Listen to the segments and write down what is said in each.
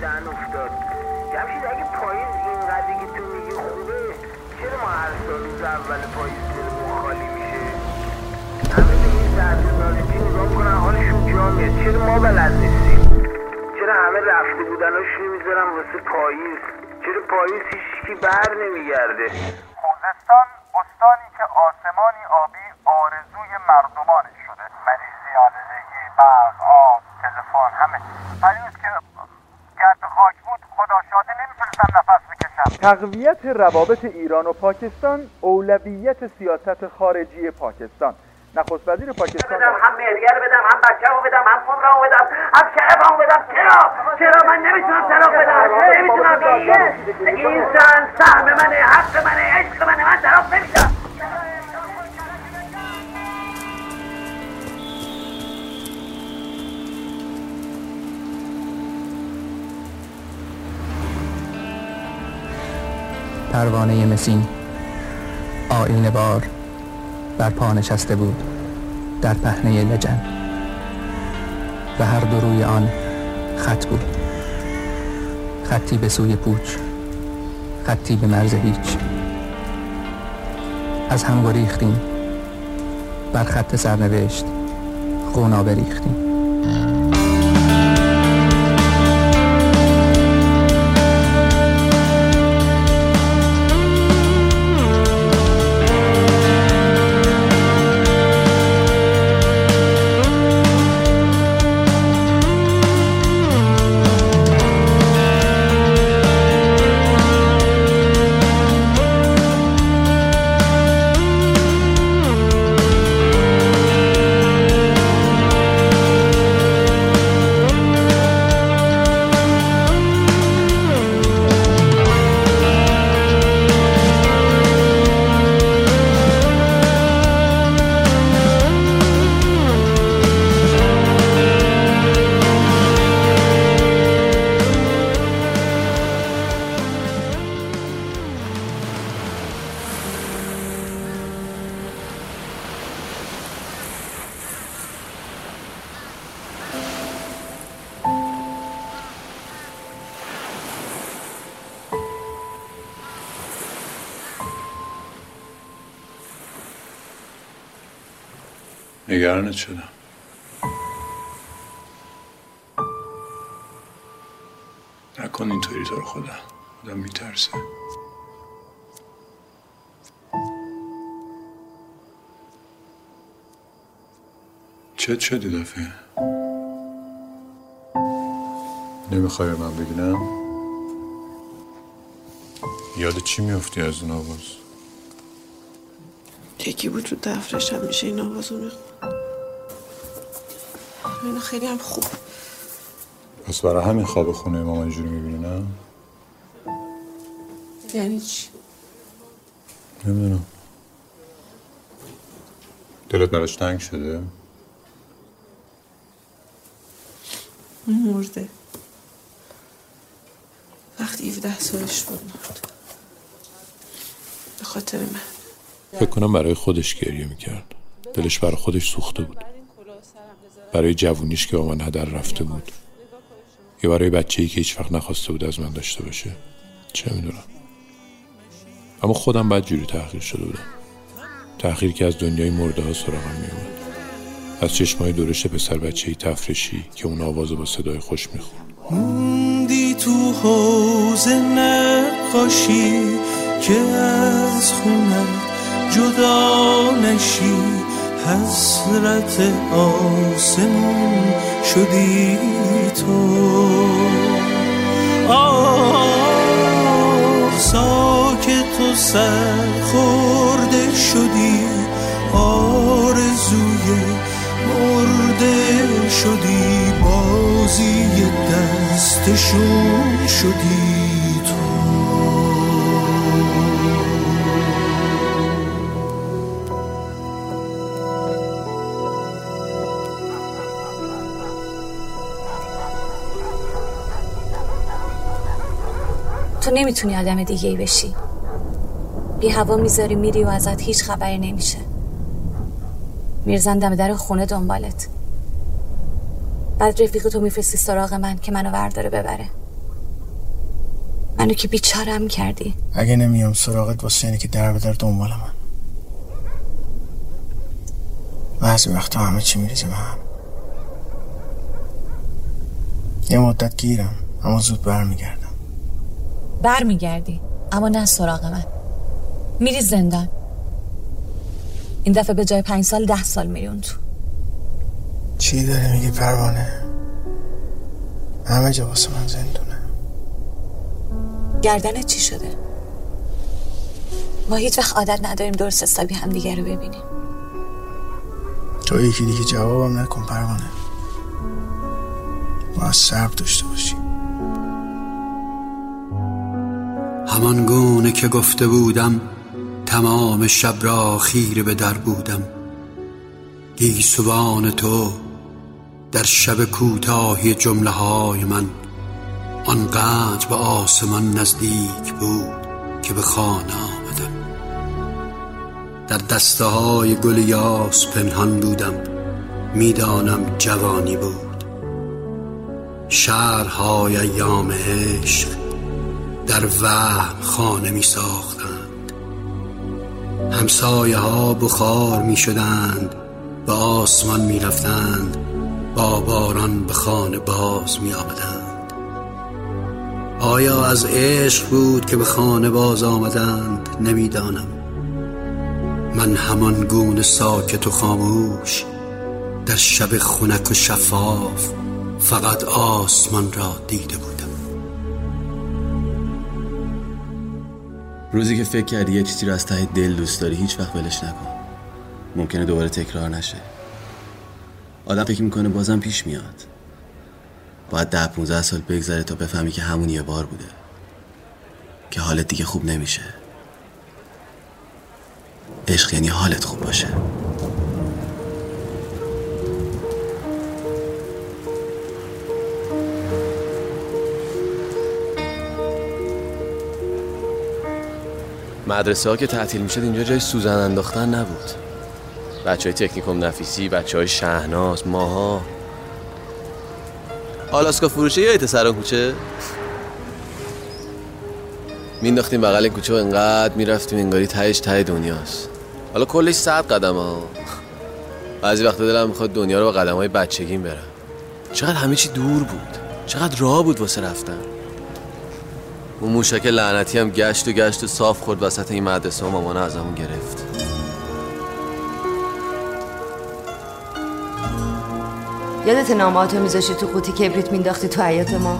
جان افتاد. جمشید اگه پاییز اینقدر که تو میگی خوبه، چرا ما هر سال روز اول پاییز دلمون خالی میشه؟ همه دیگه سرزنارکی نگاه کنن حالشون جا میاد. چرا ما بلد نیستیم؟ چرا همه رفته بودناشونو میذارن واسه پاییز؟ چرا پاییز هیچکی بر نمیگرده؟ خوزستان استانی که آسمانی آبی آرزوی مردمانه شده. مریضیان زگی، برق، آب، تلفن، همه. هنوز که گرد خاک بود خدا شاده نمیتونستم نفس بکشم. تقویت روابط ایران و پاکستان اولویت سیاست خارجی پاکستان. نخست وزیر پاکستان بدم، هم مرگر بدم، هم بچه‌مو بدم، هم عمرمو بدم، هم شعبمو بدم. چرا من نمیتونم طلاق بدم؟ نمیتونم دیگه. این سهم منه، حق منه، عشق منه، من طلاق نمیدم. پروانه مسین آیین بار بر پا نشسته بود در پهنه لجن و هر دو روی آن خط بود، خطی به سوی پوچ، خطی به مرز هیچ. از هم گریختیم، بر خط سرنوشت خونا بریختیم. نگرانت شدم. نکن اینطوری تو رو خدا. آدم میترسه. چت شدی دفعه؟ نمیخوای من بگینم؟ یاد چی میفتی از اون آواز؟ یکی بود تو دفترش همیشه این آوازو میخوند. اینو خیلی هم خوب. پس برای همین خواب خونه ماما اینجوری میبینی نه؟ یعنی چی؟ نمیدونم. دلت براش تنگ شده؟ اون مرده وقتی 17 سالش بود مرد. به خاطر من فکر کنم برای خودش گریه میکرد. دلش برای خودش سوخته بود، برای جوونیش که با من هدر رفته بود، یا برای بچه‌ای که هیچ وقت نخواسته بود از من داشته باشه. چه میدونم. اما خودم بدجوری تحقیر شده بودم. تحقیر که از دنیای مرده ها سراغم میومد، از چشمای دورش پسر بچه‌ای تفرشی که اون آوازو با صدای خوش میخوند. موندی تو حوض نقاشی که از خونم جدا نشی، حسرت آسمون شدی تو. آه ساکت و سرخورده شدی، آرزوی مرده شدی، بازی دستشون شدی تو. تو نمیتونی آدم دیگه‌ای بشی. بی هوا میذاری میری و ازت هیچ خبری نمیشه. میرزن دم در خونه دنبالت. بعد رفیق تو میفرستی سراغ من که منو ورداره ببره. منو که بیچارم کردی. اگه نمیام سراغت واسه یعنی که در به در دنبال من. بعضی وقتا همه چی میریزه به هم. یه مدت گیرم اما زود برمیگردم. برمیگردی اما نه سراغ من. میری زندان. این دفعه به جای 5 سال 10 سال میری اون تو. چی داری میگی پروانه؟ همه جا واسه من زندونه. گردنت چی شده؟ ما هیچ وقت عادت نداریم درست حسابی همدیگه رو ببینیم. تو یکی دیگه جوابم نکن پروانه. باید صبر داشته باشی. همان گونه که گفته بودم تمام شب را خیره به در بودم. گیسوان تو در شب کوتاهی جمله های من آنقدر به آسمان نزدیک بود که به خانه آمدم. در دسته های گل یاس پنهان بودم. میدانم جوانی بود. شهرهای ایام عشق در وهم خانه می ساختند. همسایه ها بخار می شدند، به آسمان می رفتند، با باران به خانه باز می آمدند. آیا از عشق بود که به خانه باز آمدند؟ نمیدانم. من همان گونه ساکت و خاموش در شب خنک و شفاف فقط آسمان را دیده بودم. روزی که فکر کردی یه چیزی رو از ته دل دوست داری هیچ وقت ولش نکن. ممکنه دوباره تکرار نشه. آدم فکر میکنه بازم پیش میاد. باید 10-15 سال بگذره تا بفهمی که همون یه بار بوده که حالت دیگه خوب نمیشه. عشق یعنی حالت خوب باشه. مدرسه ها که تعطیل میشد اینجا جای سوزن انداختن نبود. بچهای تکنیکوم نفیسی، بچهای شهناز، ماها، آلاسکا فروشه یا ایت سران کوچه مینداختیم بغل کوچه و انقدر میرفتیم انگاری تهش ته دنیاست. حالا کلش 100 قدم ها. بعضی وقتا دلم میخواد دنیا رو با قدم های بچگیم برم. چقدر همه چی دور بود، چقدر راه بود واسه رفتن. اون موشک لعنتی هم گشت و صاف خورد وسط این مدرسه و مامانه از همون گرفت. یادت نامه‌هاتو میذاشی تو قوطی کبریت مینداختی تو حیاط ما؟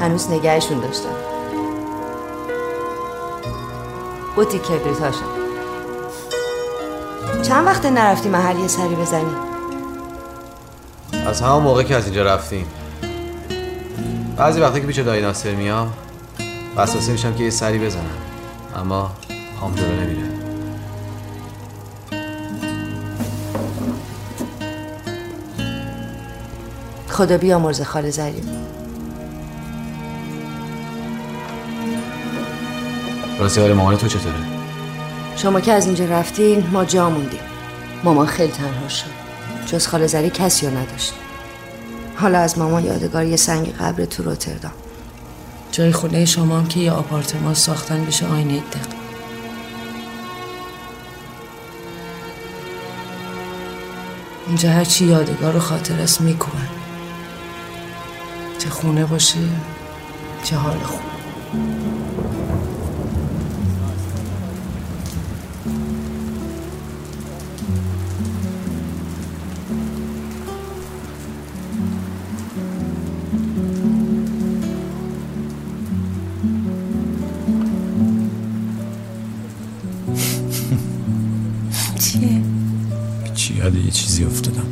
هنوز نگهشون داشتم. قوطی کبریت هاشم. چند وقت نرفتی محل یه سری بزنی؟ از همون موقع که از اینجا رفتیم. بعضی وقتا که پیش دایی ناصر میام وسوسه میشم که یه سری بزنم، اما هم جلو نمیره. خدا بیامرز خاله زریم. راستی حال مامان تو چطوره؟ شما که از اینجا رفتین ما جا موندیم. مامان خیلی تنها شد. جز خاله زری کسی رو نداشت. حالا از مامان یادگار یه سنگ قبر تو روتردام. جای خونه شما هم که یه آپارتمان ساختن بشه آینه دق. اینجا هرچی یادگار رو خاطر است میکنن. چه خونه باشه چه حال خوب. یه چیزی افتادم.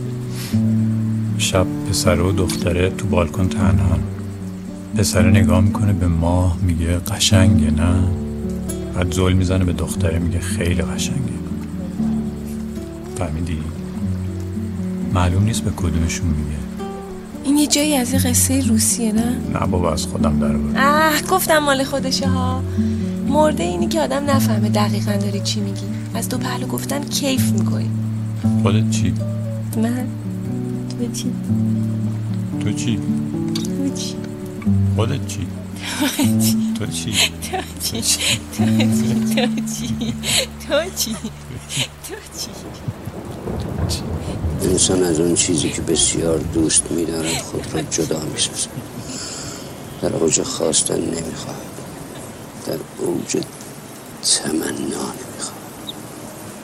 شب پسر و دختره تو بالکن تنها. پسر نگاه میکنه به ماه میگه قشنگه نه؟ بعد زل میزنه به دختره میگه خیلی قشنگه. فهمیدی؟ معلوم نیست به کدومشون میگه. این یه جایی از یه قصه روسیه نه؟ نه بابا از خودم درآوردم. گفتم مال خودشه ها. مرده اینی که آدم نفهمه دقیقاً داری چی میگی. از دو پهلو گفتن کیف میکنی. خودت چی؟ من تو چی؟ چی؟ خودت چی؟ تو چی؟ تو چی؟ تو چی؟ تو چی؟ تو چی؟ تو چی؟ انسان از اون چیزی که بسیار دوست می‌دارد خود را جدا می‌سازد. در اوج خواستن نمی‌خواهد. در اوج تمنا نمی‌خواهد.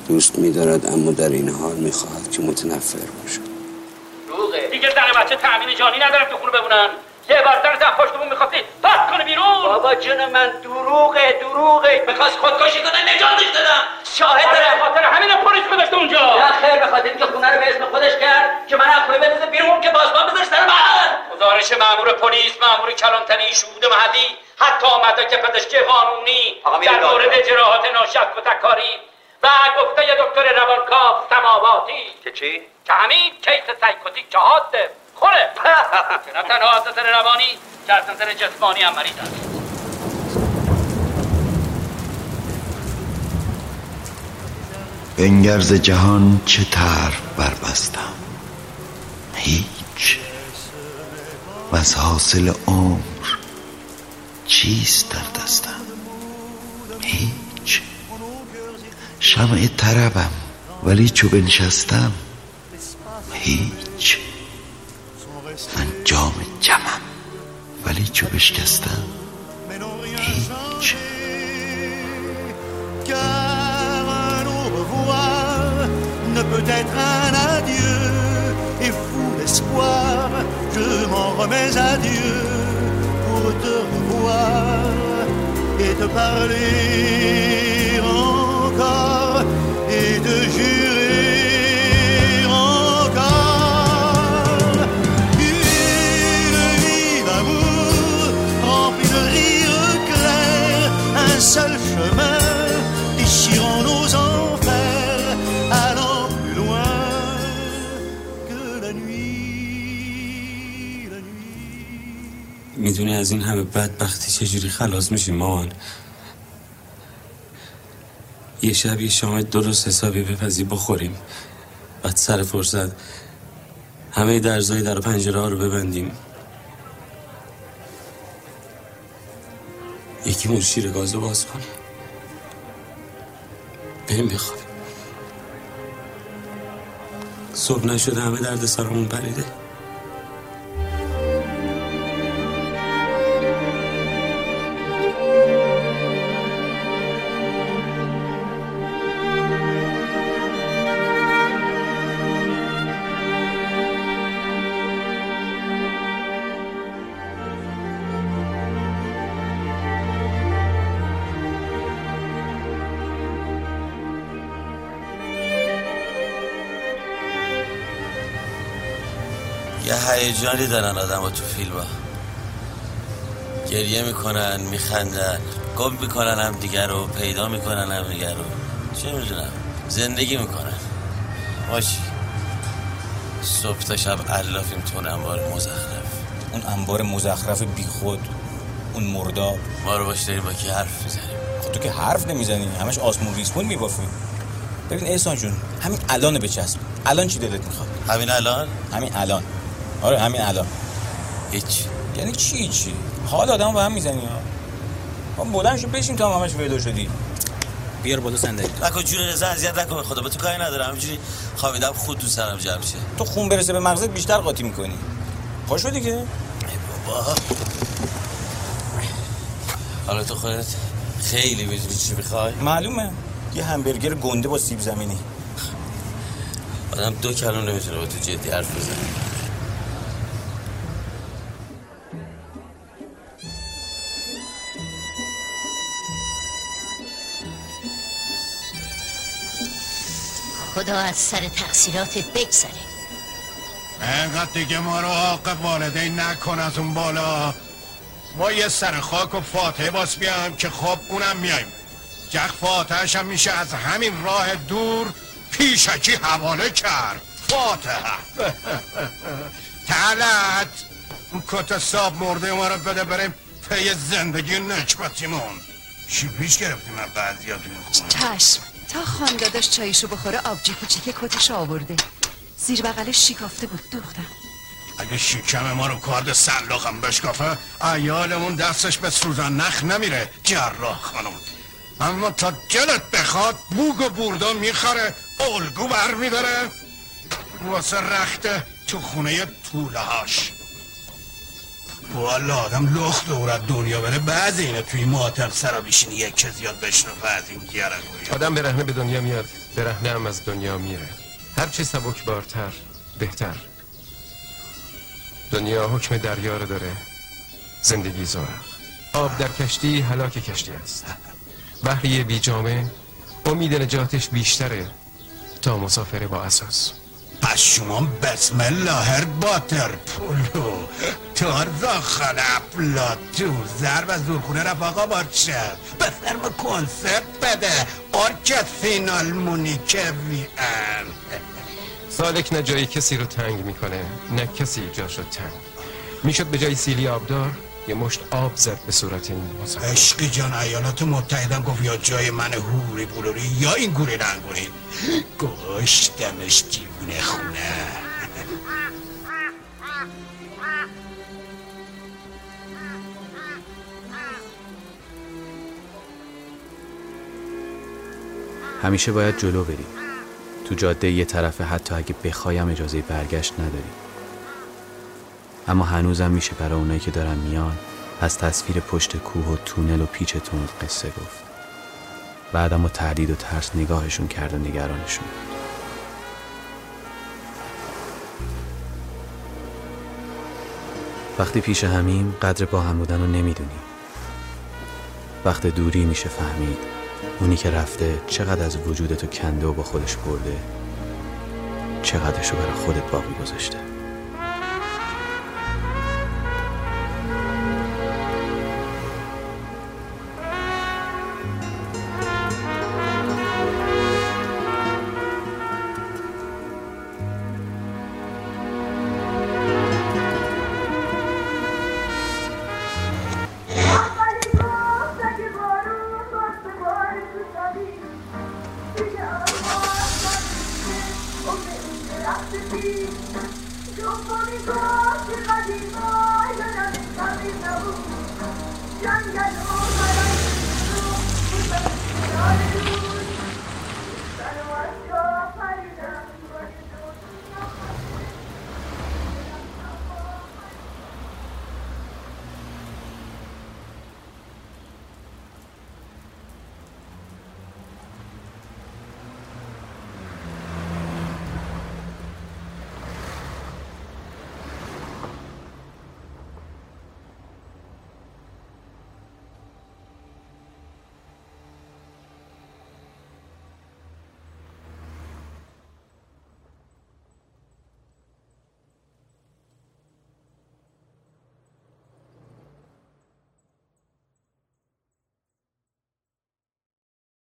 دوست می‌دارد اما در این حال می‌خواهد که متنفر باشد. روغه دیگه زن بچه تأمین جانی نداره تو خونه بمونن. یه بازدار زن پشتمون می‌خواستی پس کنه بیرون. بابا جون من دروغه می‌خواست خودکشی کنه نجاتش دادم. شاهد دارم. خاطر همین پرش گذاشته اونجا. نه خیر به خاطر اینکه خونه رو به اسم خودش کرد که من از خونه بندازه بیرون که بازوام بذارش سر محل. گزارش مأمور پلیس مأمور کلانتری شهود محلی حتی آمده که پزشکی قانونی در مورد جراحات ناشد و تکاری و گفته دکتر روانکاو سماواتی که چی؟ که همین کیس سایکوتیک که حاده خوره نه تنها از نظر روانی که از نظر جسمانی هم مریض است. بنگر ز جهان چه طرف بربستم هیچ و از حاصل عمر چیست در دستم هیچ. شمع طربم ولی چو بنشستم هیچ. من جام جمم ولی چو بشکستم هیچ. Et de jurer encore une vie d'amour remplie de rires clairs, un seul chemin déchirant nos enfers, allant plus loin que la nuit, la nuit. میدونی از این همه بدبختی چجوری خلاص میشیم مامان؟ یه شب یه شام درست حسابی بپزی بخوریم، بعد سر فرصت همه درزای در پنجره ها رو ببندیم، یکی مون شیر گازو باز کنیم بریم بخوابیم. صبح نشده همه درد سرمون پریده. هیجانی دارن آدم ها تو فیلم ها. گریه میکنن، میخندن، گم میکنن هم دیگر رو، پیدا میکنن هم دیگر رو، چه میدونم، زندگی میکنن. ماشی صبح تا شب علافیم تو اون انبار مزخرف، اون انبار مزخرف بی خود، اون مرداب. ما رو باش داریم با که حرف میزنیم. خود تو که حرف نمیزنی، همش آسمون ریسمون میبافی. ببین احسان جون، همین الان بچسب. الان چی دلت میخواد؟ همین الان. آره همین الان. هیچ. یعنی چی؟ حال آدمو به هم میزنی ها. ما بلند شو بشیم تا همش ویدو شدی. بیار بالا صندلی. نکو جون رضا اذیت نکن خدا، به تو کاری ندارم. همینجوری خوابیدم خود تو سرم جمع شه. تو خون برسه به مغزت بیشتر قاطی میکنی. پا شو دیگه. ای بابا. حالا تو خودت خیلی می‌دونی چی می‌خوای. معلومه. یه همبرگر گنده با سیب زمینی. آدم دو کلمه نمی‌تونه با تو جدی حرف بزنه. خدا از سر تقصیراتت بگذره. اینقدر دیگه ما رو عاقب والدین نکن از اون بالا. ما یه سر خاک و فاتحه باس بیام که خب اونم میایم. جخ فاتحه‌ش هم میشه از همین راه دور پیشکی حواله کرد. فاتحه تلت اون کت ساب مرده ما رو بده بریم پی زندگی نکبتیمون. چی پیش گرفتیم من بعضی ها توی خونه؟ چشم. تا خان داداش چایشو بخوره آبجی کوچیکه کتش آورده، زیر بغلش شکافته بود. دخترم اگه شکم ما رو کارد سلاخم بشکافه، عیالمون دستش به سوزن نخ نمیره جراح خانم. اما تا جلت بخواد بوگ و بوردا میخره، الگو بر میداره واسه رخته تو خونه طوله هاش. والا آدم لخت دورت دنیا بره، بعض اینه توی ماتم سرا بیشین یک که زیاد بشنفه از این گیره گویه. آدم برهنه به دنیا میاد، برهنه هم از دنیا میره. هرچی سبک بارتر بهتر. دنیا حکم دریا رو داره، زندگی زور. آب در کشتی هلاک کشتی است. بحری بی جامع امید نجاتش بیشتره تا مسافر با اساس. پس شما بسم الله الباتر پولو تارزا خلاب لاتو زرب از دورخونه رفاقا باشد بسرم کنسرت بده ارکستین المونیکه ویان. سالک نه جایی کسی رو تنگ میکنه نه کسی جاش رو تنگ. میشد به جای سیلی آبدار یه مشت آب زد به صورت این مسافر. عشقی جان، ایالات متحدم گفت یا جای من هوری بولوری یا این گوری رنگوری. گوشتمش دیوونه خونه. همیشه باید جلو بری. تو جاده یه طرفه، حتی اگه بخوایم اجازه برگشت نداری. اما هنوزم میشه برای اونایی که دارن میان از تصویر پشت کوه و تونل و پیچ تونل قصه گفت. بعد اما تردید و ترس نگاهشون کرد و نگرانشون. وقتی پیش همیم قدر با هم بودن رو نمیدونی. وقت دوری میشه فهمید اونی که رفته چقدر از وجودتو کنده و با خودش برده، چقدرشو برای خودت باقی گذاشته. Hallelujah.